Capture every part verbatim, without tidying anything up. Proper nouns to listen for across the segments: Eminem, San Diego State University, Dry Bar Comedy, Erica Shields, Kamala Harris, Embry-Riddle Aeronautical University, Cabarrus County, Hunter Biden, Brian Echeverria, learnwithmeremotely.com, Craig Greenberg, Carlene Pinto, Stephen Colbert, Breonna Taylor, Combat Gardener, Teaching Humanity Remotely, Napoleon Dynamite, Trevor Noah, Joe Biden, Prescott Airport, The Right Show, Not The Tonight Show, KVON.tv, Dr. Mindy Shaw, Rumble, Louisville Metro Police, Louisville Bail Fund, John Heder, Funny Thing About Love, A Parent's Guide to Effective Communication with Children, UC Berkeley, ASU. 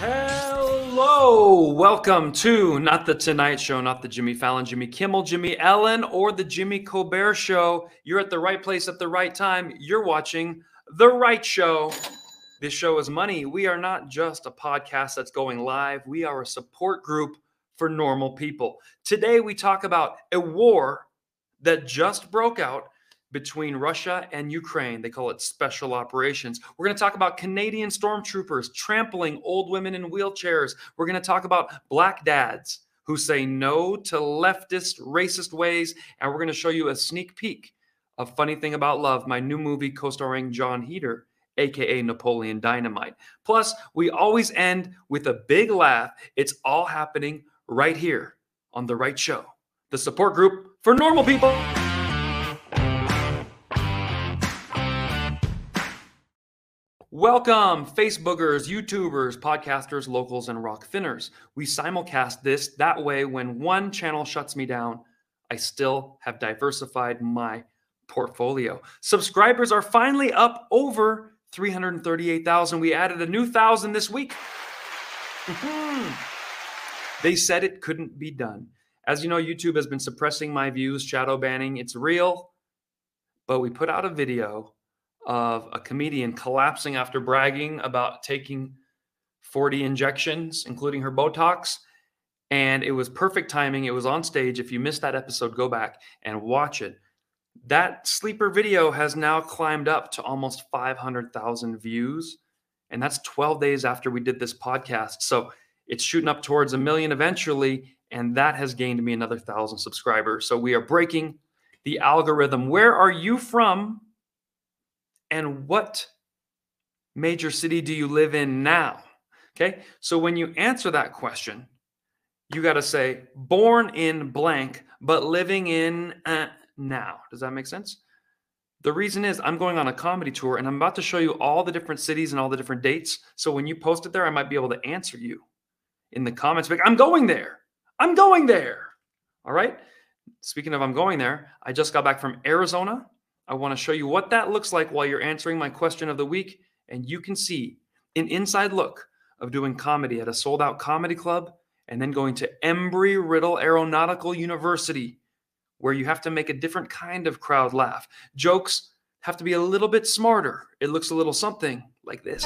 Hello, welcome to Not The Tonight Show, not the Jimmy Fallon, Jimmy Kimmel, Jimmy Ellen, or the Jimmy Colbert Show. You're at the right place at the right time. You're watching The Right Show. This show is money. We are not just a podcast that's going live. We are a support group for normal people. Today, we talk about a war that just broke out between Russia and Ukraine. They call it special operations. We're going to talk about Canadian stormtroopers trampling old women in wheelchairs. We're going to talk about black dads who say no to leftist, racist ways. And we're going to show you a sneak peek of Funny Thing About Love, my new movie co-starring John Heder, a k a. Napoleon Dynamite. Plus, we always end with a big laugh. It's all happening right here on The Right Show, the support group for normal people. Welcome, Facebookers, YouTubers, podcasters, locals, and Rockfinners. We simulcast this. That way, when one channel shuts me down, I still have diversified my portfolio. Subscribers are finally up over three hundred thirty-eight thousand. We added a new thousand this week. They said it couldn't be done. As you know, YouTube has been suppressing my views, shadow banning. It's real. But we put out a video of a comedian collapsing after bragging about taking forty injections, including her Botox. And it was perfect timing. It was on stage. If you missed that episode, go back and watch it. That sleeper video has now climbed up to almost five hundred thousand views. And that's twelve days after we did this podcast. So it's shooting up towards a million eventually. And that has gained me another thousand subscribers. So we are breaking the algorithm. Where are you from? And what major city do you live in now? Okay, so when you answer that question, you got to say born in blank, but living in uh, now. Does that make sense? The reason is I'm going on a comedy tour and I'm about to show you all the different cities and all the different dates. So when you post it there, I might be able to answer you in the comments. Like, I'm going there. I'm going there. All right. Speaking of I'm going there, I just got back from Arizona. I want to show you what that looks like while you're answering my question of the week. And you can see an inside look of doing comedy at a sold-out comedy club and then going to Embry-Riddle Aeronautical University, where you have to make a different kind of crowd laugh. Jokes have to be a little bit smarter. It looks a little something like this.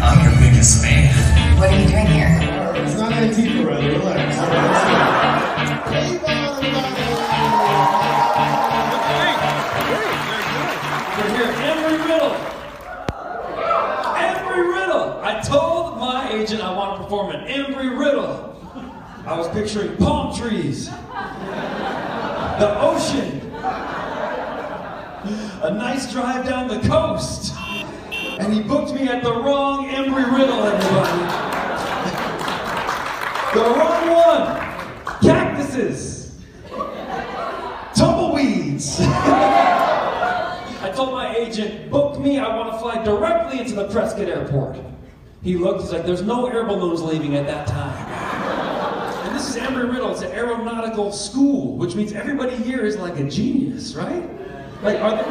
I'm your biggest fan. What are you doing here? It's not that deep already, relax. We're here, Embry-Riddle. Embry-Riddle. I told my agent I want to perform an Embry-Riddle. I was picturing palm trees, the ocean, a nice drive down the coast. And he booked me at the wrong Embry-Riddle, everybody. The wrong one. Cactuses. Tumbleweeds. I told my agent, book me, I want to fly directly into the Prescott Airport. He looked, he's like, there's no air balloons leaving at that time. And this is Embry-Riddle, it's an aeronautical school, which means everybody here is like a genius, right? Like, are they...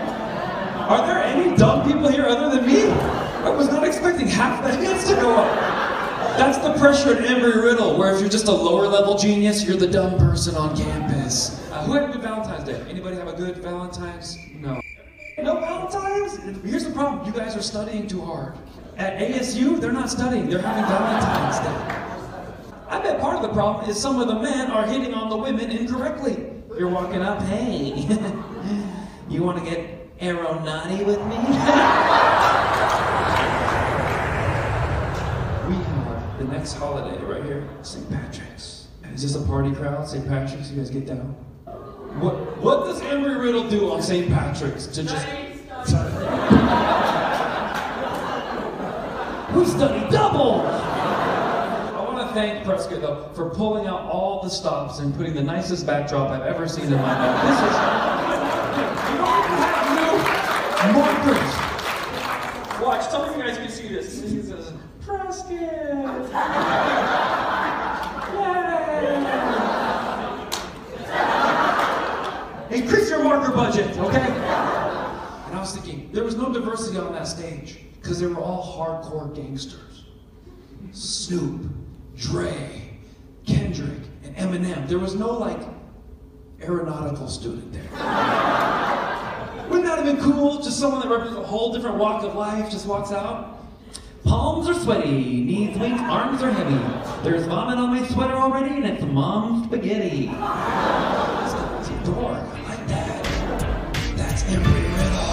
Are there any dumb people here other than me? I was not expecting half the hands to go up. That's the pressure at Embry-Riddle, where if you're just a lower level genius, you're the dumb person on campus. Uh, who had a good Valentine's Day? Anybody have a good Valentine's? No. No Valentine's? Here's the problem, you guys are studying too hard. At A S U, they're not studying, they're having Valentine's Day. I bet part of the problem is some of the men are hitting on the women incorrectly. You're walking up, hey, you want to get Aeronauty with me? We have the next holiday right here, Saint Patrick's. Is this a party crowd, Saint Patrick's? You guys get down? What What does Embry-Riddle do on Saint Patrick's to just... We study double! I want to thank Prescott, though, for pulling out all the stops and putting the nicest backdrop I've ever seen in my life. This is... You don't even have new markers. Watch, some of you guys can see this. This is Prescott. Yay! Increase your marker budget, okay? I was thinking, there was no diversity on that stage because they were all hardcore gangsters. Snoop, Dre, Kendrick, and Eminem. There was no, like, aeronautical student there. Wouldn't that have been cool? Just someone that represents a whole different walk of life just walks out. Palms are sweaty, knees weak, arms are heavy. There's vomit on my sweater already, and it's mom's spaghetti. That's a door. I like that. That's every riddle.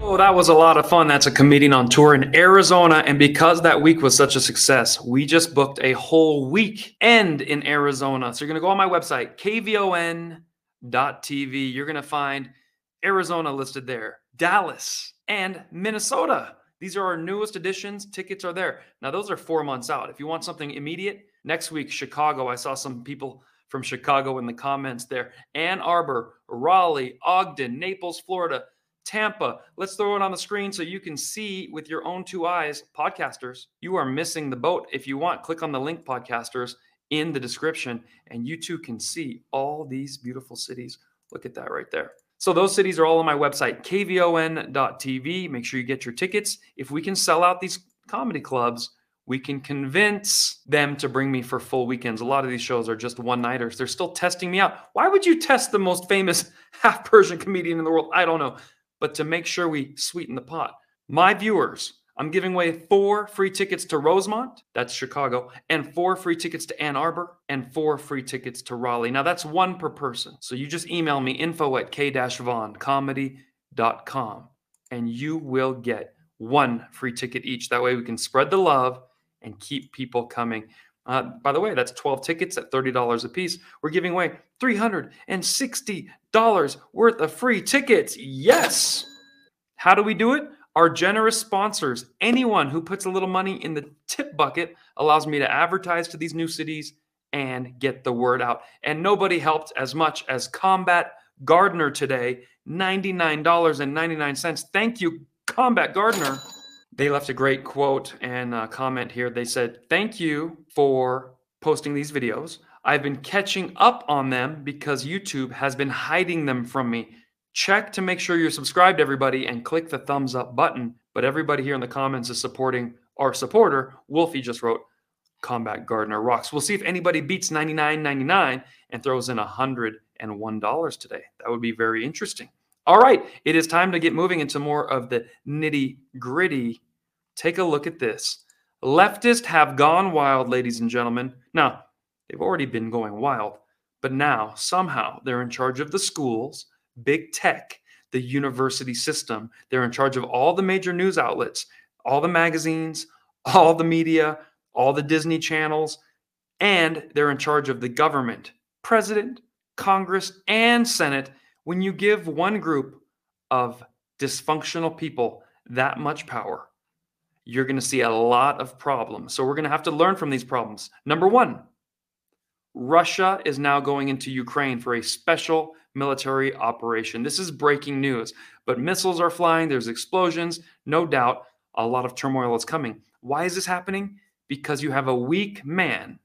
Oh, that was a lot of fun. That's a comedian on tour in Arizona. And because that week was such a success, we just booked a whole weekend in Arizona. So you're going to go on my website, k v o n dot t v. You're going to find Arizona listed there, Dallas, and Minnesota. These are our newest additions. Tickets are there. Now, those are four months out. If you want something immediate, next week, Chicago. I saw some people from Chicago in the comments there. Ann Arbor, Raleigh, Ogden, Naples, Florida, Tampa. Let's throw it on the screen so you can see with your own two eyes. Podcasters, you are missing the boat. If you want, click on the link, podcasters, in the description, and you too can see all these beautiful cities. Look at that right there. So those cities are all on my website, k v o n dot t v. Make sure you get your tickets. If we can sell out these comedy clubs, we can convince them to bring me for full weekends. A lot of these shows are just one-nighters. They're still testing me out. Why would you test the most famous half-Persian comedian in the world? I don't know. But to make sure we sweeten the pot. My viewers, I'm giving away four free tickets to Rosemont, that's Chicago, and four free tickets to Ann Arbor, and four free tickets to Raleigh. Now, that's one per person. So you just email me, info at k dash von comedy dot com, and you will get one free ticket each. That way we can spread the love and keep people coming. Uh, by the way, that's twelve tickets at thirty dollars a piece. We're giving away three hundred sixty dollars worth of free tickets. Yes! How do we do it? Our generous sponsors, anyone who puts a little money in the tip bucket, allows me to advertise to these new cities and get the word out. And nobody helped as much as Combat Gardener today, ninety-nine dollars and ninety-nine cents. Thank you, Combat Gardener. They left a great quote and uh, comment here. They said, thank you for posting these videos. I've been catching up on them because YouTube has been hiding them from me. Check to make sure you're subscribed, everybody, and click the thumbs up button. But everybody here in the comments is supporting our supporter. Wolfie just wrote, Combat Gardener rocks. We'll see if anybody beats ninety-nine ninety-nine and throws in one hundred one dollars today. That would be very interesting. All right, it is time to get moving into more of the nitty gritty. Take a look at this. Leftists have gone wild, ladies and gentlemen. Now, they've already been going wild, but now somehow they're in charge of the schools, big tech, the university system. They're in charge of all the major news outlets, all the magazines, all the media, all the Disney channels, and they're in charge of the government, president, Congress, and Senate. When you give one group of dysfunctional people that much power, you're going to see a lot of problems. So we're going to have to learn from these problems. Number one, Russia is now going into Ukraine for a special military operation. This is breaking news, but missiles are flying. There's explosions. No doubt a lot of turmoil is coming. Why is this happening? Because you have a weak man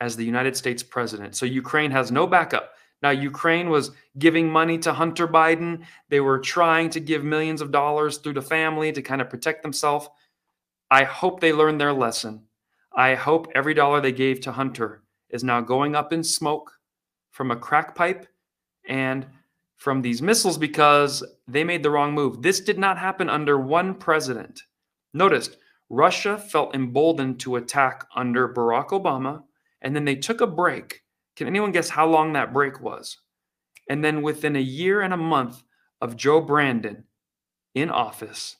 as the United States president. So Ukraine has no backup. Now, Ukraine was giving money to Hunter Biden. They were trying to give millions of dollars through the family to kind of protect themselves. I hope they learned their lesson. I hope every dollar they gave to Hunter is now going up in smoke from a crack pipe and from these missiles because they made the wrong move. This did not happen under one president. Notice, Russia felt emboldened to attack under Barack Obama, and then they took a break. Can anyone guess how long that break was? And then within a year and a month of Joe Brandon in office,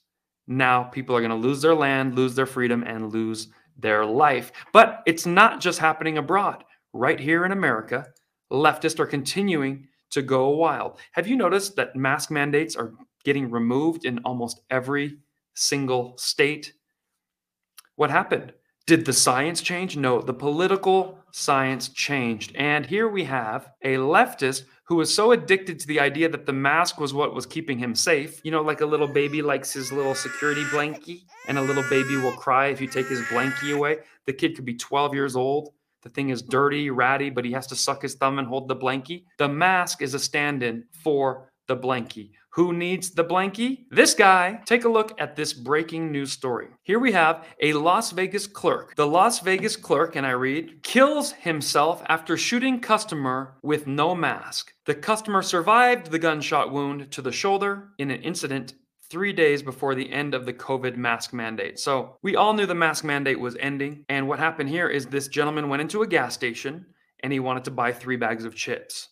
now people are going to lose their land, lose their freedom, and lose their life. But it's not just happening abroad. Right here in America, leftists are continuing to go wild. Have you noticed that mask mandates are getting removed in almost every single state. What happened? Did the science change? No, the political science changed. And here we have a leftist who was so addicted to the idea that the mask was what was keeping him safe. You know, like a little baby likes his little security blankie, and a little baby will cry if you take his blankie away. The kid could be twelve years old. The thing is dirty, ratty, but he has to suck his thumb and hold the blankie. The mask is a stand-in for the blankie. Who needs the blankie? This guy. Take a look at this breaking news story. Here we have a Las Vegas clerk. The Las Vegas clerk, and I read, kills himself after shooting customer with no mask. The customer survived the gunshot wound to the shoulder in an incident three days before the end of the COVID mask mandate. So we all knew the mask mandate was ending. And what happened here is this gentleman went into a gas station and he wanted to buy three bags of chips.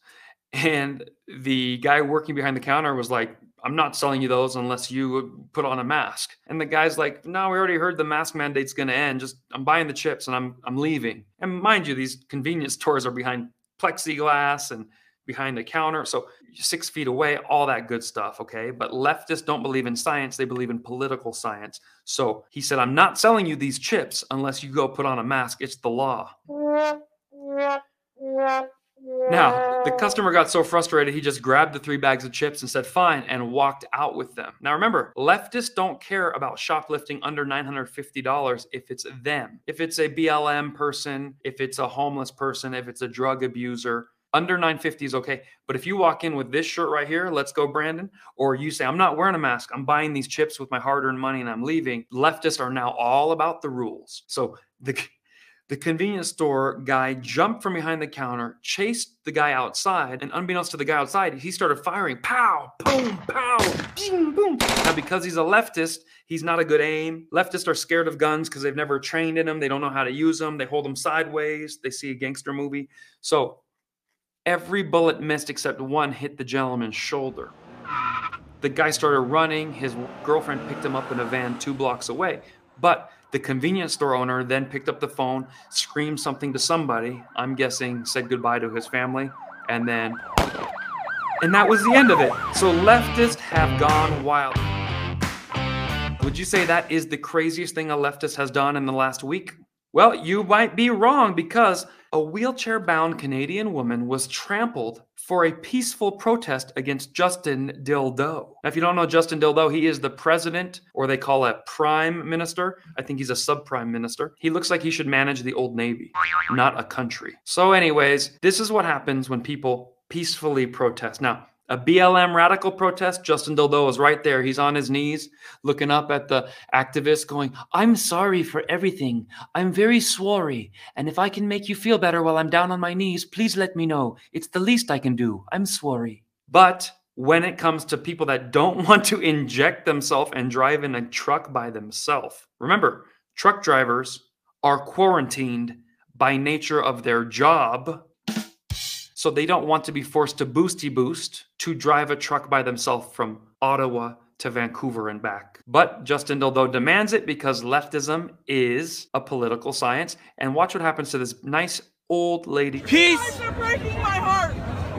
And the guy working behind the counter was like, I'm not selling you those unless you put on a mask. And the guy's like, no, we already heard the mask mandate's going to end. Just I'm buying the chips and I'm I'm leaving. And mind you, these convenience stores are behind plexiglass and behind the counter. So six feet away, all that good stuff. Okay. But leftists don't believe in science. They believe in political science. So he said, I'm not selling you these chips unless you go put on a mask. It's the law. Now, the customer got so frustrated, he just grabbed the three bags of chips and said, fine, and walked out with them. Now, remember, leftists don't care about shoplifting under nine hundred fifty dollars if it's them. If it's a B L M person, if it's a homeless person, if it's a drug abuser, under nine fifty is okay. But if you walk in with this shirt right here, let's go, Brandon, or you say, I'm not wearing a mask, I'm buying these chips with my hard-earned money and I'm leaving, leftists are now all about the rules. So the... The convenience store guy jumped from behind the counter, chased the guy outside, and unbeknownst to the guy outside, he started firing. Pow, boom, pow, boom, boom. Now, because he's a leftist, he's not a good aim. Leftists are scared of guns because they've never trained in them. They don't know how to use them. They hold them sideways. They see a gangster movie. So every bullet missed except one hit the gentleman's shoulder. The guy started running. His girlfriend picked him up in a van two blocks away. But the convenience store owner then picked up the phone, screamed something to somebody, I'm guessing said goodbye to his family, and then, and that was the end of it. So leftists have gone wild. Would you say that is the craziest thing a leftist has done in the last week? Well, you might be wrong, because a wheelchair-bound Canadian woman was trampled for a peaceful protest against Justin Dildo. Now, if you don't know Justin Dildo, he is the president, or they call a prime minister. I think he's a sub-prime minister. He looks like he should manage the Old Navy, not a country. So anyways, this is what happens when people peacefully protest. Now, a B L M radical protest, Justin Dildo is right there. He's on his knees looking up at the activists going, I'm sorry for everything. I'm very sorry. And if I can make you feel better while I'm down on my knees, please let me know. It's the least I can do. I'm sorry. But when it comes to people that don't want to inject themselves and drive in a truck by themselves, remember, truck drivers are quarantined by nature of their job. So they don't want to be forced to boosty boost to drive a truck by themselves from Ottawa to Vancouver and back. But Justin Dildo demands it because leftism is a political science. And watch what happens to this nice old lady. Peace! You guys are breaking my heart.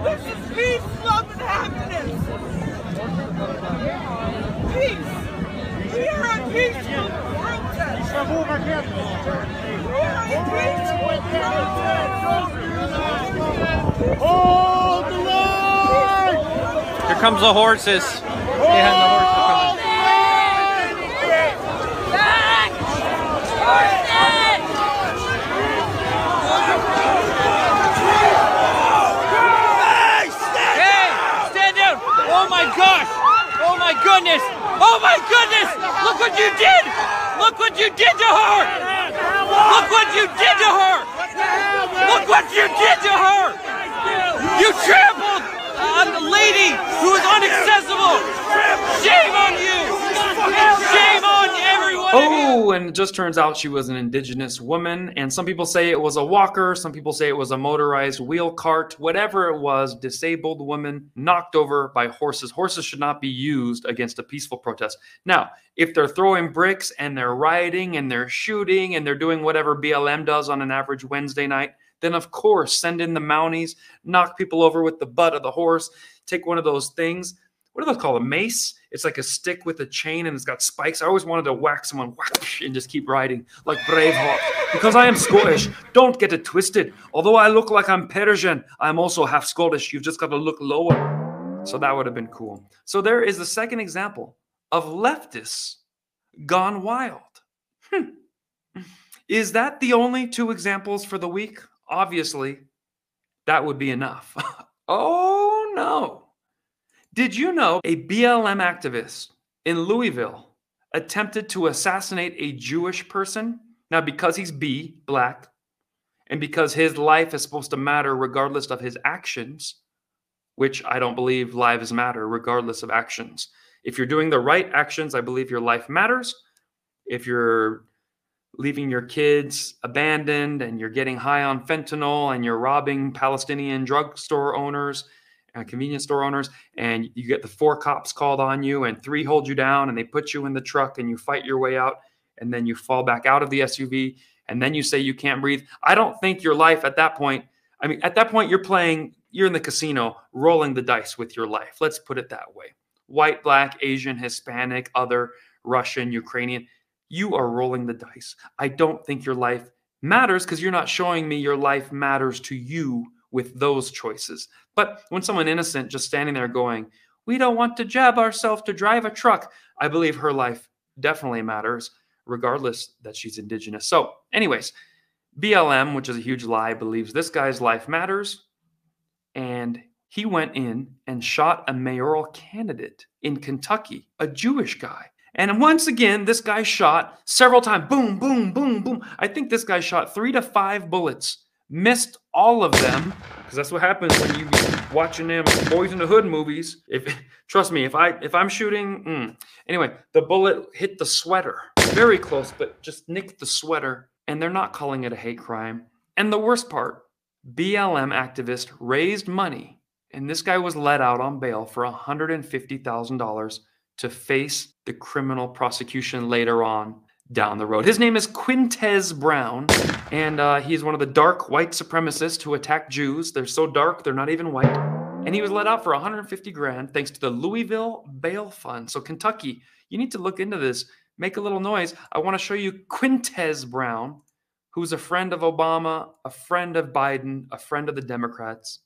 This is peace, love, and happiness. Peace. We are at peace with protest. We are at peace with protest. Hold the line! Here comes the horses. Behind the horses are coming. Back! Horses! Hey, stand down! Oh my gosh! Oh my goodness! Oh my goodness! Look what you did! Look what you did to her! Look what you did to her! Look what you did to her! You trampled on the lady who is inaccessible! Shame on you! Shame on everyone! Oh, and it just turns out she was an indigenous woman, and some people say it was a walker, some people say it was a motorized wheel cart, whatever it was, disabled woman knocked over by horses. Horses should not be used against a peaceful protest. Now, if they're throwing bricks and they're rioting and they're shooting and they're doing whatever B L M does on an average Wednesday night, then of course send in the Mounties, knock people over with the butt of the horse, take one of those things. what are those called? A mace? It's like a stick with a chain and it's got spikes. I always wanted to whack someone whack, and just keep riding like Braveheart. Because I am Scottish, don't get it twisted. Although I look like I'm Persian, I'm also half Scottish. You've just got to look lower. So that would have been cool. So there is the second example of leftists gone wild. Hmm. Is that the only two examples for the week? Obviously, that would be enough. Oh, no. Did you know a B L M activist in Louisville attempted to assassinate a Jewish person? Now, because he's B, black, and because his life is supposed to matter regardless of his actions, which I don't believe lives matter regardless of actions. If you're doing the right actions, I believe your life matters. If you're leaving your kids abandoned and you're getting high on fentanyl and you're robbing Palestinian drugstore owners and convenience store owners and you get the four cops called on you and three hold you down and they put you in the truck and you fight your way out and then you fall back out of the S U V and then you say you can't breathe. I don't think your life at that point, I mean, at that point you're playing, you're in the casino rolling the dice with your life. Let's put it that way. White, black, Asian, Hispanic, other, Russian, Ukrainian. You are rolling the dice. I don't think your life matters because you're not showing me your life matters to you with those choices. But when someone innocent just standing there going, we don't want to jab ourselves to drive a truck, I believe her life definitely matters, regardless that she's indigenous. So anyways, B L M, which is a huge lie, believes this guy's life matters. And he went in and shot a mayoral candidate in Kentucky, a Jewish guy. And once again, this guy shot several times. Boom, boom, boom, boom. I think this guy shot three to five bullets. Missed all of them. Because that's what happens when you be watching them Boys in the Hood movies. If Trust me, if, I, if I'm shooting... Mm. Anyway, the bullet hit the sweater. Very close, but just nicked the sweater. And they're not calling it a hate crime. And the worst part, B L M activist raised money. And this guy was let out on bail for one hundred fifty thousand dollars to face the criminal prosecution later on down the road. His name is Quintez Brown, and uh, he's one of the dark white supremacists who attack Jews. They're so dark, they're not even white. And he was let out for one hundred fifty grand thanks to the Louisville Bail Fund. So Kentucky, you need to look into this. Make a little noise. I want to show you Quintez Brown, who's a friend of Obama, a friend of Biden, a friend of the Democrats,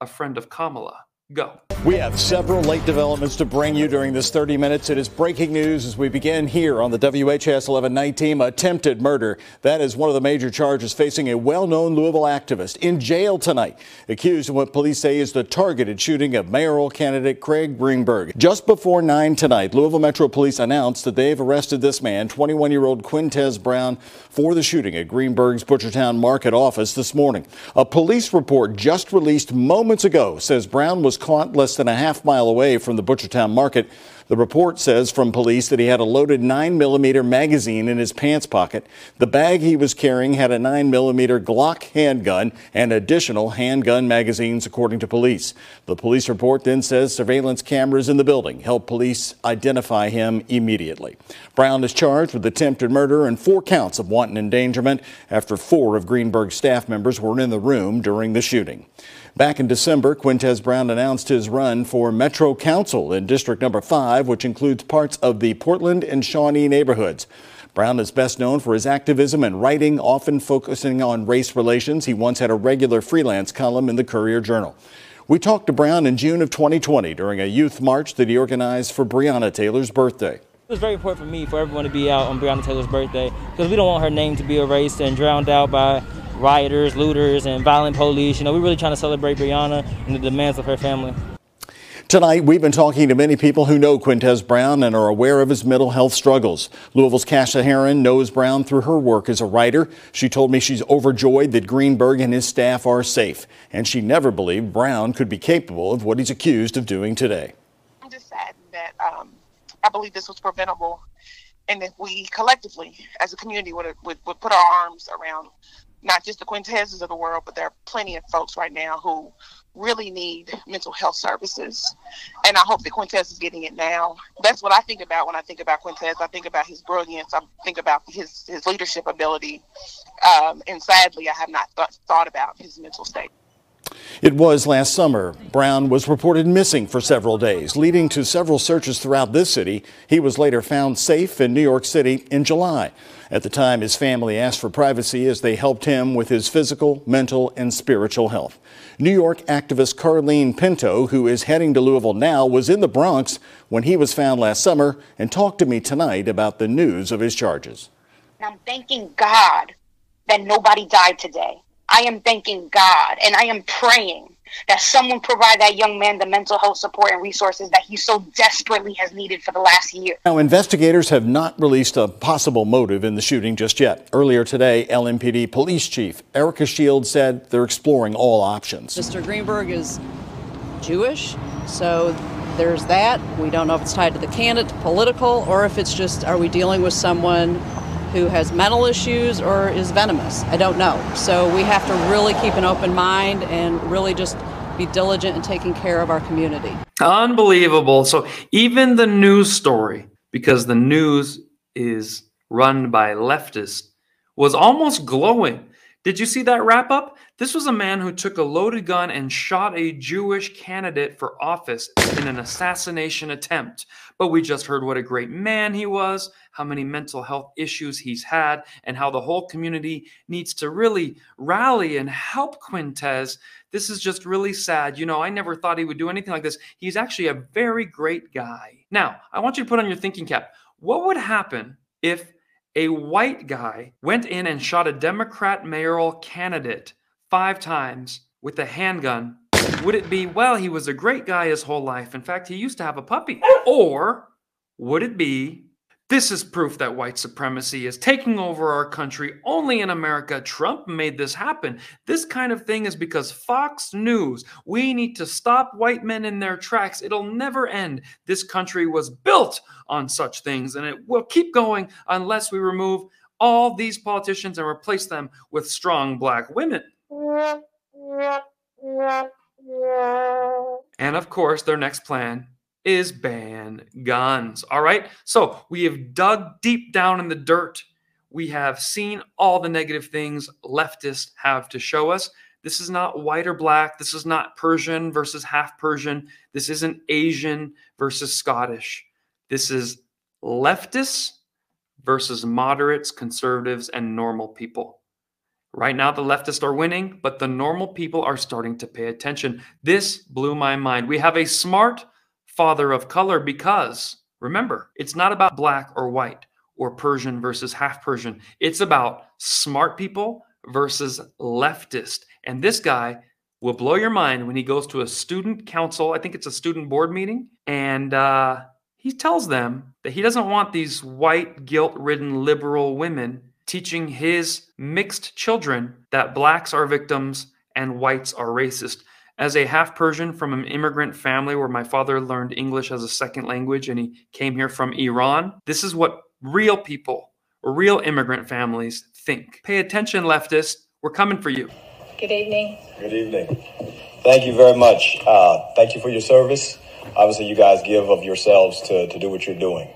a friend of Kamala. Go. We have several late developments to bring you during this thirty minutes. It is breaking news as we begin here on the W H S eleven night team. Attempted murder. That is one of the major charges facing a well-known Louisville activist in jail tonight, accused of what police say is the targeted shooting of mayoral candidate Craig Greenberg. Just before nine tonight, Louisville Metro Police announced that they've arrested this man, twenty-one-year-old Quintez Brown, for the shooting at Greenberg's Butchertown Market office this morning. A police report just released moments ago says Brown was caught less than a half mile away from the Butchertown Market. The report says from police that he had a loaded nine millimeter magazine in his pants pocket. The bag he was carrying had a nine millimeter Glock handgun and additional handgun magazines, according to police. The police report then says surveillance cameras in the building helped police identify him immediately. Brown is charged with attempted murder and four counts of wanton endangerment after four of Greenberg's staff members were in the room during the shooting. Back in December, Quintez Brown announced his run for Metro Council in District Number five, which includes parts of the Portland and Shawnee neighborhoods. Brown is best known for his activism and writing, often focusing on race relations. He once had a regular freelance column in the Courier Journal. We talked to Brown in June of twenty twenty during a youth march that he organized for Breonna Taylor's birthday. It was very important for me, for everyone to be out on Breonna Taylor's birthday, because we don't want her name to be erased and drowned out by rioters, looters, and violent police. You know, we're really trying to celebrate Breonna and the demands of her family. Tonight, we've been talking to many people who know Quintez Brown and are aware of his mental health struggles. Louisville's Kasha Heron knows Brown through her work as a writer. She told me she's overjoyed that Greenberg and his staff are safe, and she never believed Brown could be capable of what he's accused of doing today. I'm just saddened that um, I believe this was preventable, and that we collectively, as a community, would, would, would put our arms around not just the Quintezes of the world, but there are plenty of folks right now who really need mental health services. And I hope that Quintez is getting it now. That's what I think about when I think about Quintez. I think about his brilliance. I think about his, his leadership ability. Um, and sadly, I have not th- thought about his mental state. It was last summer. Brown was reported missing for several days, leading to several searches throughout this city. He was later found safe in New York City in July. At the time, his family asked for privacy as they helped him with his physical, mental, and spiritual health. New York activist Carlene Pinto, who is heading to Louisville now, was in the Bronx when he was found last summer and talked to me tonight about the news of his charges. I'm thanking God that nobody died today. I am thanking God, and I am praying that someone provide that young man the mental health support and resources that he so desperately has needed for the last year. Now, investigators have not released a possible motive in the shooting just yet. Earlier today, L M P D Police Chief Erica Shields said they're exploring all options. Mister Greenberg is Jewish, so there's that. We don't know if it's tied to the candidate, political, or if it's just, are we dealing with someone who has mental issues or is venomous? I don't know. So we have to really keep an open mind and really just be diligent in taking care of our community. Unbelievable. So even the news story, because the news is run by leftists, was almost glowing. Did you see that wrap up? This was a man who took a loaded gun and shot a Jewish candidate for office in an assassination attempt. But we just heard what a great man he was, how many mental health issues he's had, and how the whole community needs to really rally and help Quintez. This is just really sad. You know, I never thought he would do anything like this. He's actually a very great guy. Now, I want you to put on your thinking cap. What would happen if a white guy went in and shot a Democrat mayoral candidate five times with a handgun? Would it be, well, he was a great guy his whole life. In fact, he used to have a puppy. Or would it be, this is proof that white supremacy is taking over our country. Only in America, Trump made this happen. This kind of thing is because Fox News. We need to stop white men in their tracks. It'll never end. This country was built on such things, and it will keep going unless we remove all these politicians and replace them with strong black women. And of course, their next plan is ban guns. All right. So we have dug deep down in the dirt. We have seen all the negative things leftists have to show us. This is not white or black. This is not Persian versus half Persian. This isn't Asian versus Scottish. This is leftists versus moderates, conservatives, and normal people. Right now, the leftists are winning, but the normal people are starting to pay attention. This blew my mind. We have a smart father of color because, remember, it's not about black or white or Persian versus half Persian. It's about smart people versus leftist. And this guy will blow your mind when he goes to a student council. I think it's a student board meeting. And uh, he tells them that he doesn't want these white, guilt-ridden liberal women teaching his mixed children that blacks are victims and whites are racist. As a half Persian from an immigrant family where my father learned English as a second language and he came here from Iran, this is what real people, real immigrant families think. Pay attention, leftists. We're coming for you. Good evening. Good evening. Thank you very much. Uh, thank you for your service. Obviously, you guys give of yourselves to, to do what you're doing.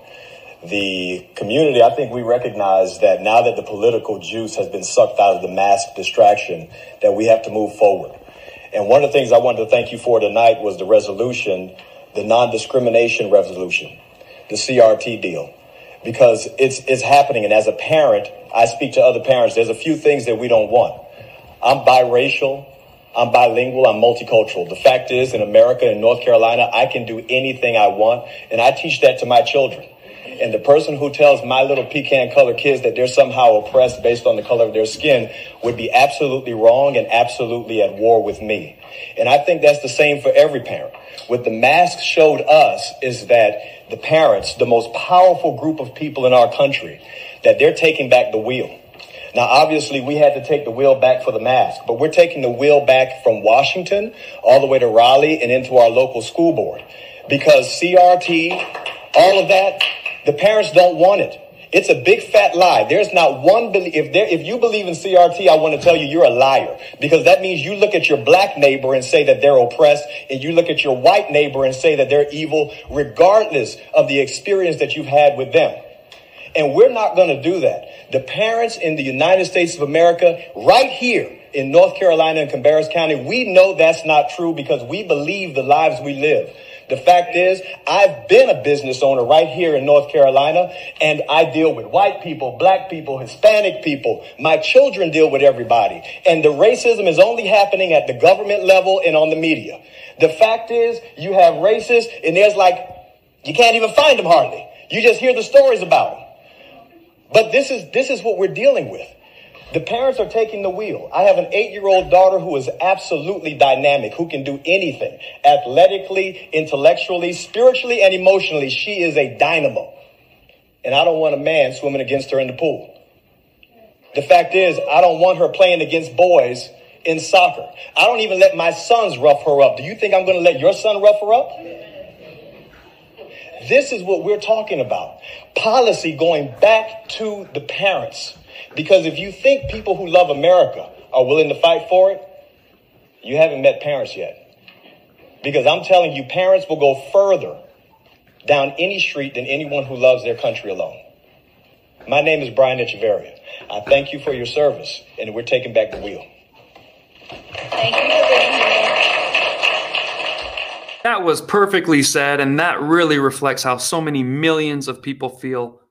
The community, I think we recognize that now that the political juice has been sucked out of the mass distraction, that we have to move forward. And one of the things I wanted to thank you for tonight was the resolution, the non-discrimination resolution, the C R T deal, because it's, it's happening. And as a parent, I speak to other parents. There's a few things that we don't want. I'm biracial. I'm bilingual, I'm multicultural. The fact is, in America, in North Carolina, I can do anything I want. And I teach that to my children. And the person who tells my little pecan-colored kids that they're somehow oppressed based on the color of their skin would be absolutely wrong and absolutely at war with me. And I think that's the same for every parent. What the mask showed us is that the parents, the most powerful group of people in our country, that they're taking back the wheel. Now, obviously, we had to take the wheel back for the mask, but we're taking the wheel back from Washington all the way to Raleigh and into our local school board. Because C R T, all of that, the parents don't want it. It's a big fat lie. There's not one belief. If there, if you believe in C R T, I want to tell you you're a liar, because that means you look at your black neighbor and say that they're oppressed, and you look at your white neighbor and say that they're evil, regardless of the experience that you've had with them. And we're not going to do that. The parents in the United States of America right here in North Carolina and Cabarrus County, we know that's not true because we believe the lives we live. The fact is, I've been a business owner right here in North Carolina, and I deal with white people, black people, Hispanic people. My children deal with everybody. And the racism is only happening at the government level and on the media. The fact is, you have racists, and there's like, you can't even find them hardly. You just hear the stories about them. But this is, this is what we're dealing with. The parents are taking the wheel. I have an eight-year-old daughter who is absolutely dynamic, who can do anything. Athletically, intellectually, spiritually, and emotionally, she is a dynamo. And I don't want a man swimming against her in the pool. The fact is, I don't want her playing against boys in soccer. I don't even let my sons rough her up. Do you think I'm going to let your son rough her up? This is what we're talking about. Policy going back to the parents. Because if you think people who love America are willing to fight for it, you haven't met parents yet. Because I'm telling you, parents will go further down any street than anyone who loves their country alone. My name is Brian Echeverria. I thank you for your service, and we're taking back the wheel. Thank you. That was perfectly said, and that really reflects how so many millions of people feel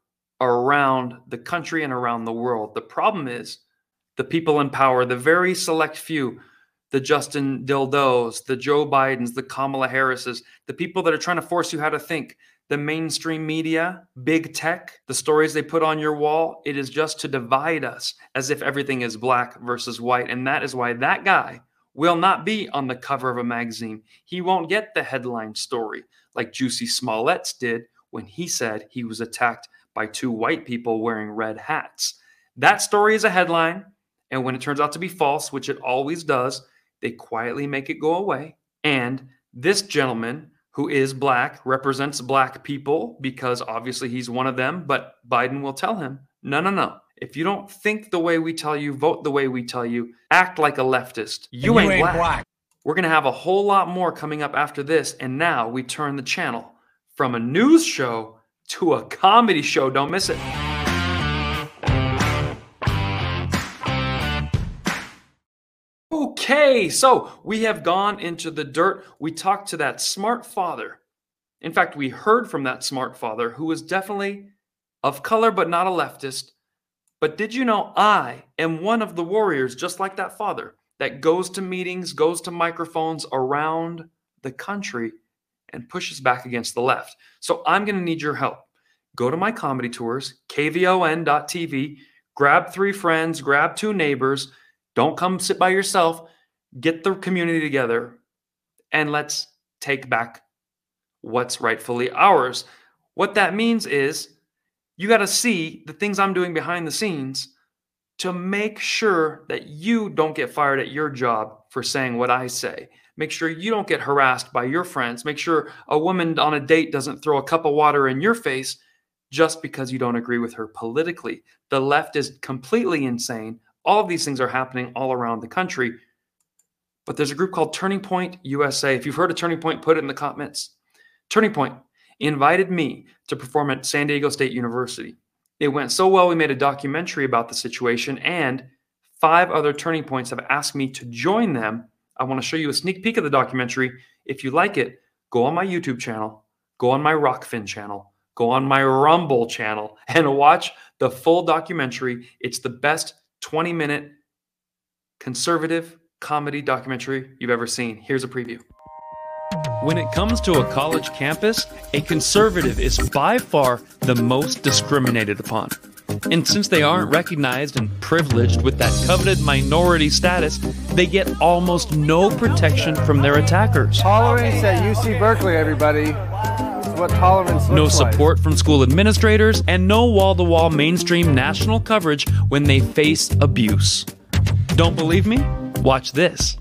around the country and around the world. The problem is the people in power, the very select few, the Justin Dildos, the Joe Bidens, the Kamala Harrises, the people that are trying to force you how to think, the mainstream media, big tech, the stories they put on your wall. It is just to divide us as if everything is black versus white. And that is why that guy will not be on the cover of a magazine. He won't get the headline story like Juicy Smollett's did when he said he was attacked by two white people wearing red hats. That story is a headline, and when it turns out to be false, which it always does, they quietly make it go away. And this gentleman, who is black, represents black people because obviously he's one of them, but Biden will tell him, no, no, no. If you don't think the way we tell you, vote the way we tell you, act like a leftist, you, you ain't, ain't black. black. We're going to have a whole lot more coming up after this, and now we turn the channel from a news show to a comedy show. Don't miss it. Okay, so we have gone into the dirt. We talked to that smart father. In fact, we heard from that smart father who was definitely of color, but not a leftist. But did you know I am one of the warriors, just like that father, that goes to meetings, goes to microphones around the country and pushes back against the left? So I'm going to need your help. Go to my comedy tours, K V O N dot T V, grab three friends, grab two neighbors. Don't come sit by yourself. Get the community together, and let's take back what's rightfully ours. What that means is you got to see the things I'm doing behind the scenes to make sure that you don't get fired at your job for saying what I say. Make sure you don't get harassed by your friends. Make sure a woman on a date doesn't throw a cup of water in your face just because you don't agree with her politically. The left is completely insane. All of these things are happening all around the country. But there's a group called Turning Point U S A. If you've heard of Turning Point, put it in the comments. Turning Point invited me to perform at San Diego State University. It went so well, we made a documentary about the situation, and five other Turning Points have asked me to join them. I want to show you a sneak peek of the documentary. If you like it, go on my YouTube channel, go on my Rockfin channel, go on my Rumble channel, and watch the full documentary. It's the best twenty-minute conservative comedy documentary you've ever seen. Here's a preview. When it comes to a college campus, a conservative is by far the most discriminated upon. And since they aren't recognized and privileged with that coveted minority status, they get almost no protection from their attackers. Tolerance at U C Berkeley, everybody. It's what tolerance looks like. No support from school administrators and no wall-to-wall mainstream national coverage when they face abuse. Don't believe me? Watch this.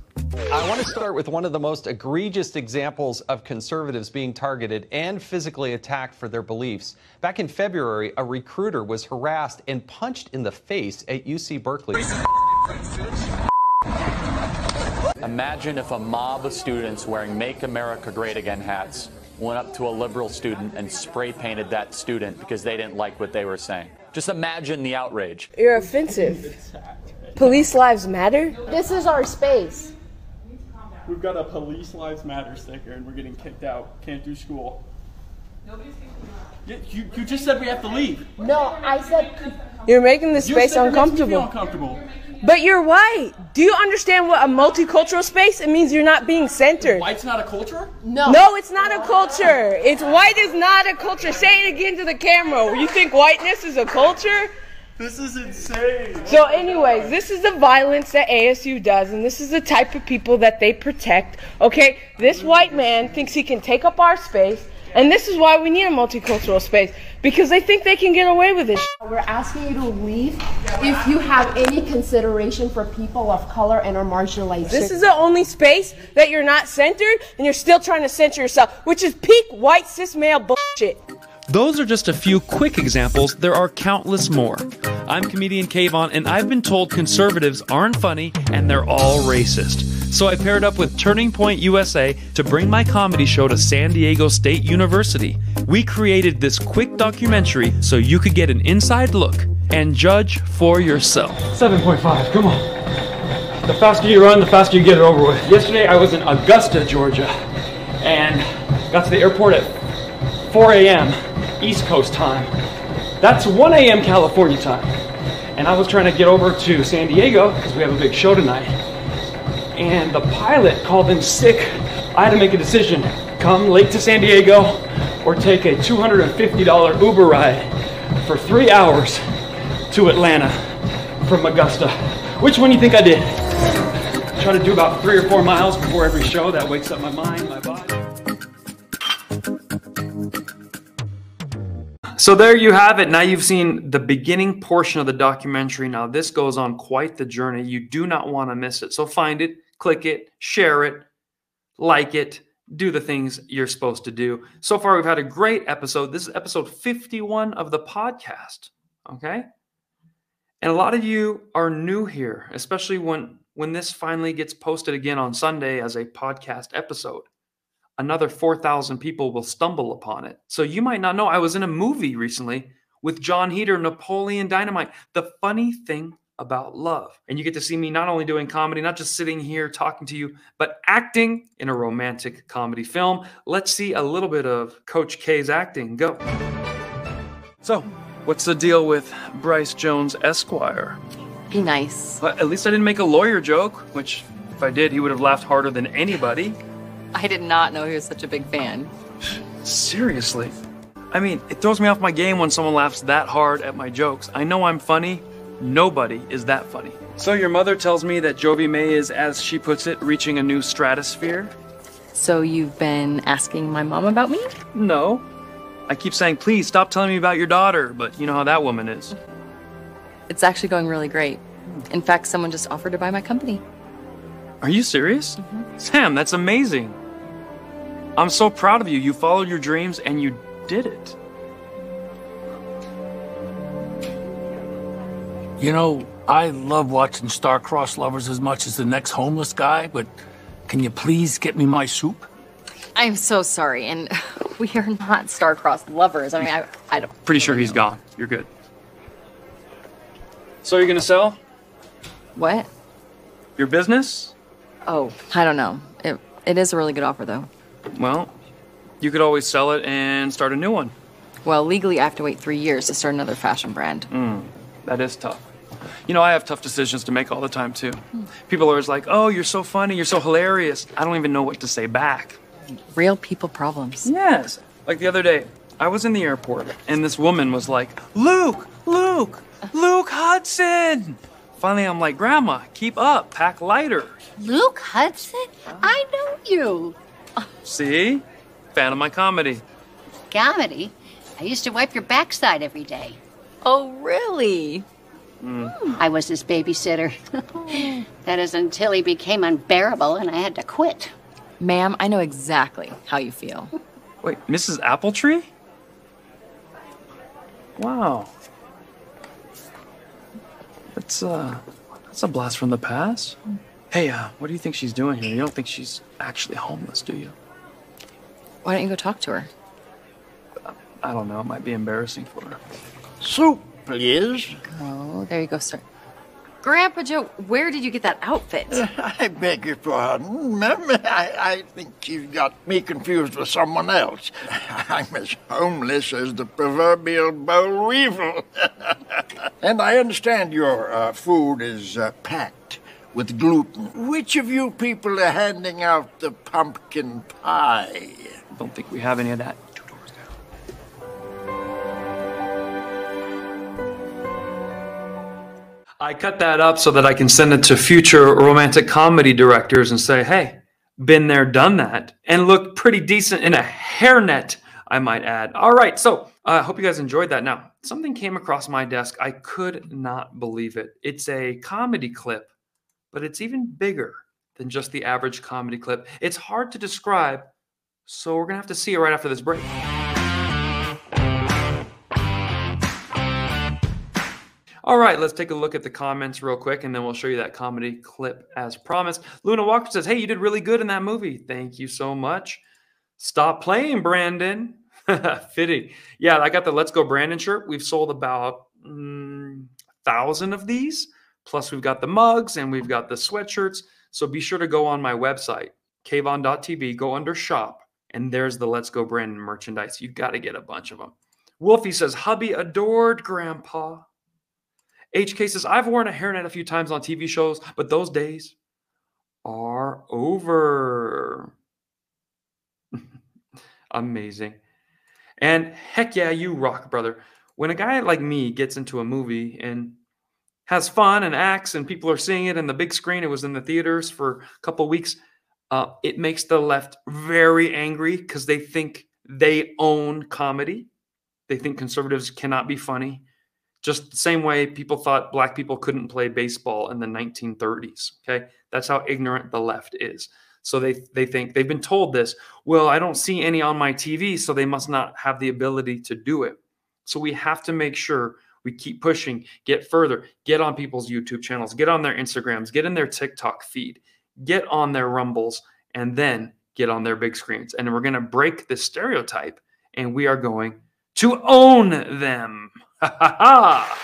I want to start with one of the most egregious examples of conservatives being targeted and physically attacked for their beliefs. Back in February, a recruiter was harassed and punched in the face at U C Berkeley. Imagine if a mob of students wearing Make America Great Again hats went up to a liberal student and spray painted that student because they didn't like what they were saying. Just imagine the outrage. You're offensive. Police lives matter? This is our space. We've got a Police Lives Matter sticker and we're getting kicked out. Can't do school. Nobody's kicking you out. You, you just said we have to leave. No, I said... You're making this space uncomfortable. You're uncomfortable. But you're white. Do you understand what a multicultural space? It means you're not being centered. White's not a culture? No. No, it's not a culture. It's white is not a culture. Say it again to the camera. You think whiteness is a culture? This is insane. So anyways, this is the violence that A S U does, and this is the type of people that they protect. Okay, this white man thinks he can take up our space, and this is why we need a multicultural space, because they think they can get away with this. We're asking you to leave if you have any consideration for people of color and are marginalized. This is the only space that you're not centered, and you're still trying to center yourself, which is peak white cis male bullshit. Those are just a few quick examples. There are countless more. I'm comedian K-Von, and I've been told conservatives aren't funny and they're all racist. So I paired up with Turning Point U S A to bring my comedy show to San Diego State University. We created this quick documentary so you could get an inside look and judge for yourself. seven point five, come on. The faster you run, the faster you get it over with. Yesterday I was in Augusta, Georgia, and got to the airport at four A M East Coast time. That's one A M California time. And I was trying to get over to San Diego because we have a big show tonight. And the pilot called in sick. I had to make a decision. Come late to San Diego or take a two hundred fifty dollar Uber ride for three hours to Atlanta from Augusta. Which one do you think I did? I try to do about three or four miles before every show. That wakes up my mind, my body. So there you have it. Now you've seen the beginning portion of the documentary. Now this goes on quite the journey. You do not want to miss it. So find it. Click it, share it, like it, do the things you're supposed to do. So far, we've had a great episode. This is episode fifty-one of the podcast, okay? And a lot of you are new here, especially when, when this finally gets posted again on Sunday as a podcast episode. Another four thousand people will stumble upon it. So you might not know. I was in a movie recently with John Heder, Napoleon Dynamite, The Funny Thing About Love. And you get to see me not only doing comedy, not just sitting here talking to you, but acting in a romantic comedy film. Let's see a little bit of Coach K's acting. Go. So, what's the deal with Bryce Jones Esquire? Be nice. Well, at least I didn't make a lawyer joke, which if I did, he would have laughed harder than anybody. I did not know he was such a big fan. Seriously. I mean, it throws me off my game when someone laughs that hard at my jokes. I know I'm funny. Nobody is that funny. So your mother tells me that Joby May is, as she puts it, reaching a new stratosphere. So you've been asking my mom about me? No. I keep saying, please stop telling me about your daughter, but you know how that woman is. It's actually going really great. In fact, someone just offered to buy my company. Are you serious? Mm-hmm. Sam, that's amazing. I'm so proud of you. You followed your dreams and you did it. You know, I love watching star-crossed lovers as much as the next homeless guy, but can you please get me my soup? I'm so sorry, and we are not star-crossed lovers. I mean, I, I don't... Pretty sure he's gone. You're good. So you're gonna sell? What? Your business? Oh, I don't know. It, it is a really good offer, though. Well, you could always sell it and start a new one. Well, legally, I have to wait three years to start another fashion brand. Mm, that is tough. You know, I have tough decisions to make all the time, too. People are always like, oh, you're so funny, you're so hilarious. I don't even know what to say back. Real people problems. Yes. Like the other day, I was in the airport, and this woman was like, Luke, Luke, Luke Hudson. Finally, I'm like, Grandma, keep up, pack lighter. Luke Hudson? I know you. See? Fan of my comedy. Comedy? I used to wipe your backside every day. Oh, really? Mm. I was his babysitter. That is until he became unbearable and I had to quit. Ma'am, I know exactly how you feel. Wait, Missus Appletree? Wow. That's, uh, that's a blast from the past. Hey, uh, what do you think she's doing here? You don't think she's actually homeless, do you? Why don't you go talk to her? I don't know. It might be embarrassing for her. Soup, please. Oh, there you go, sir. Grandpa Joe, where did you get that outfit? I beg your pardon. I, I think you've got me confused with someone else. I'm as homeless as the proverbial boll weevil. And I understand your uh, food is uh, packed with gluten. Which of you people are handing out the pumpkin pie? I don't think we have any of that. I cut that up so that I can send it to future romantic comedy directors and say, hey, been there, done that, and look pretty decent in a hairnet, I might add. All right, so I uh, hope you guys enjoyed that. Now, something came across my desk. I could not believe it. It's a comedy clip, but it's even bigger than just the average comedy clip. It's hard to describe, so we're going to have to see it right after this break. All right, let's take a look at the comments real quick, and then we'll show you that comedy clip as promised. Luna Walker says, hey, you did really good in that movie. Thank you so much. Stop playing, Brandon. Fitting. Yeah, I got the Let's Go Brandon shirt. We've sold about mm, a thousand of these. Plus, we've got the mugs, and we've got the sweatshirts. So be sure to go on my website, k von dot t v, go under shop, and there's the Let's Go Brandon merchandise. You've got to get a bunch of them. Wolfie says, hubby adored Grandpa. H K says, I've worn a hairnet a few times on T V shows, but those days are over. Amazing. And heck yeah, you rock, brother. When a guy like me gets into a movie and has fun and acts and people are seeing it on the big screen, it was in the theaters for a couple weeks, uh, it makes the left very angry because they think they own comedy. They think conservatives cannot be funny. Just the same way people thought black people couldn't play baseball in the nineteen thirties, okay? That's how ignorant the left is. So they, they think, they've been told this, well, I don't see any on my T V, so they must not have the ability to do it. So we have to make sure we keep pushing, get further, get on people's YouTube channels, get on their Instagrams, get in their TikTok feed, get on their Rumbles, and then get on their big screens. And we're gonna break this stereotype, and we are going to own them. Ha ha ha,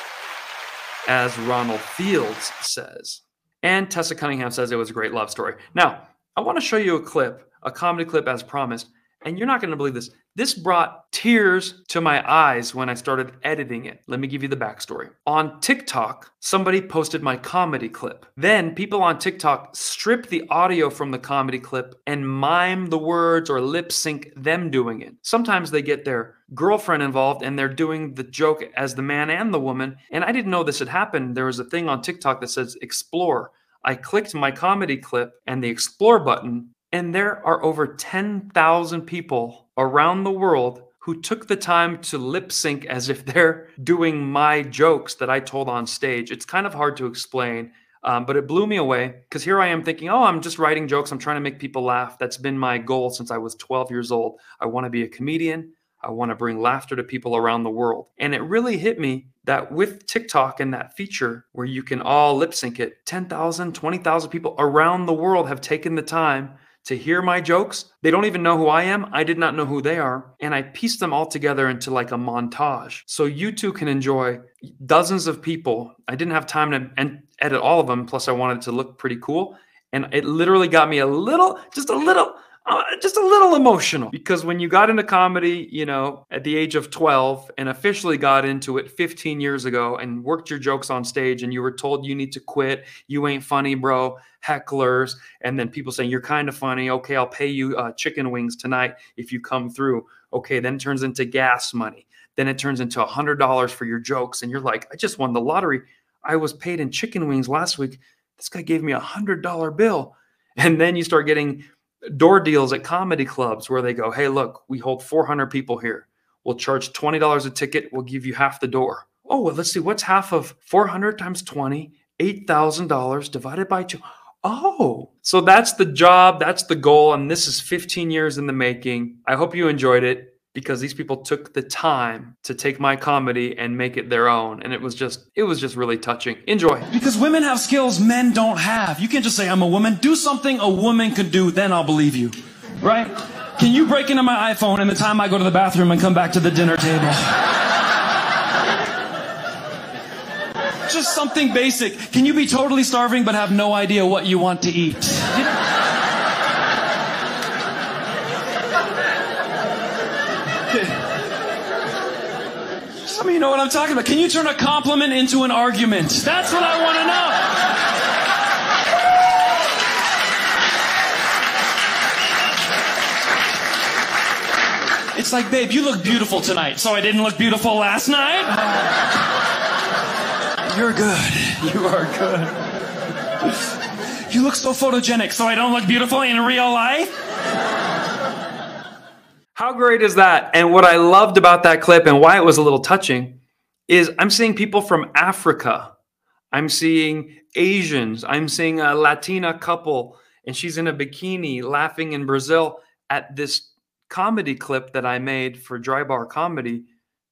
as Ronald Fields says. And Tessa Cunningham says it was a great love story. Now, I want to show you a clip, a comedy clip as promised, and you're not going to believe this. This brought tears to my eyes when I started editing it. Let me give you the backstory. On TikTok, somebody posted my comedy clip. Then people on TikTok stripped the audio from the comedy clip and mime the words or lip sync them doing it. Sometimes they get their girlfriend involved and they're doing the joke as the man and the woman. And I didn't know this had happened. There was a thing on TikTok that says explore. I clicked my comedy clip and the explore button, and there are over ten thousand people around the world who took the time to lip sync as if they're doing my jokes that I told on stage. It's kind of hard to explain, um, but it blew me away because here I am thinking, oh, I'm just writing jokes. I'm trying to make people laugh. That's been my goal since I was twelve years old. I want to be a comedian. I want to bring laughter to people around the world. And it really hit me that with TikTok and that feature where you can all lip sync it, ten thousand, twenty thousand people around the world have taken the time to hear my jokes. They don't even know who I am. I did not know who they are. And I pieced them all together into like a montage. So you too can enjoy dozens of people. I didn't have time to edit all of them. Plus I wanted it to look pretty cool. And it literally got me a little, just a little, uh, just a little emotional. Because when you got into comedy, you know, at the age of twelve and officially got into it fifteen years ago and worked your jokes on stage and you were told you need to quit, you ain't funny, bro. Hecklers, and then people saying, you're kind of funny. Okay, I'll pay you uh, chicken wings tonight if you come through. Okay, then it turns into gas money. Then it turns into one hundred dollars for your jokes. And you're like, I just won the lottery. I was paid in chicken wings last week. This guy gave me a one hundred dollar bill. And then you start getting door deals at comedy clubs where they go, hey, look, we hold four hundred people here. We'll charge twenty dollars a ticket. We'll give you half the door. Oh, well, let's see. What's half of four hundred times twenty? eight thousand dollars divided by two. Oh, so that's the job. That's the goal. And this is fifteen years in the making. I hope you enjoyed it because these people took the time to take my comedy and make it their own. And it was just, it was just really touching. Enjoy. Because women have skills men don't have. You can't just say, I'm a woman. Do something a woman could do, then I'll believe you, right? Can you break into my iPhone in the time I go to the bathroom and come back to the dinner table? just something basic. Can you be totally starving but have no idea what you want to eat? You know? Some of you know what I'm talking about. Can you turn a compliment into an argument? That's what I want to know. It's like, babe, you look beautiful tonight. So I didn't look beautiful last night? Uh, you're good. You are good. You look so photogenic. So I don't look beautiful in real life? How great is that? And what I loved about that clip and why it was a little touching is I'm seeing people from Africa. I'm seeing Asians. I'm seeing a Latina couple, and she's in a bikini laughing in Brazil at this comedy clip that I made for Dry Bar Comedy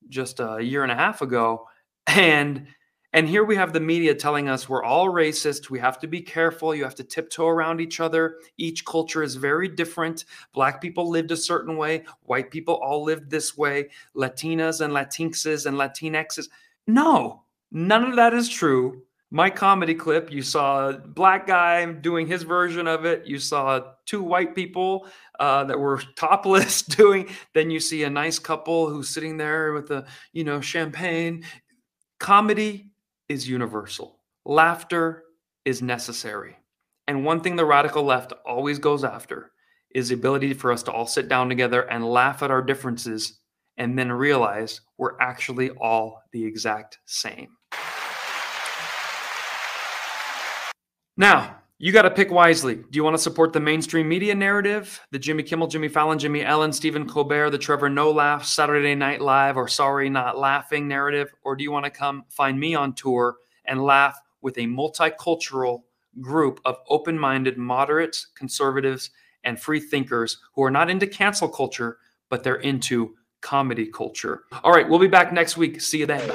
just a year and a half ago. And, and here we have the media telling us we're all racist. We have to be careful. You have to tiptoe around each other. Each culture is very different. Black people lived a certain way. White people all lived this way. Latinas and Latinxes and Latinxes. No, none of that is true. My comedy clip, you saw a black guy doing his version of it. You saw two white people uh, that were topless doing. Then you see a nice couple who's sitting there with a, you know, champagne. Comedy is universal. Laughter is necessary. And one thing the radical left always goes after is the ability for us to all sit down together and laugh at our differences and then realize we're actually all the exact same. Now, you got to pick wisely. Do you want to support the mainstream media narrative? The Jimmy Kimmel, Jimmy Fallon, Jimmy Ellen, Stephen Colbert, the Trevor Noah, Saturday Night Live, or Sorry Not Laughing narrative? Or do you want to come find me on tour and laugh with a multicultural group of open-minded moderates, conservatives, and free thinkers who are not into cancel culture, but they're into comedy culture? All right, we'll be back next week. See you then.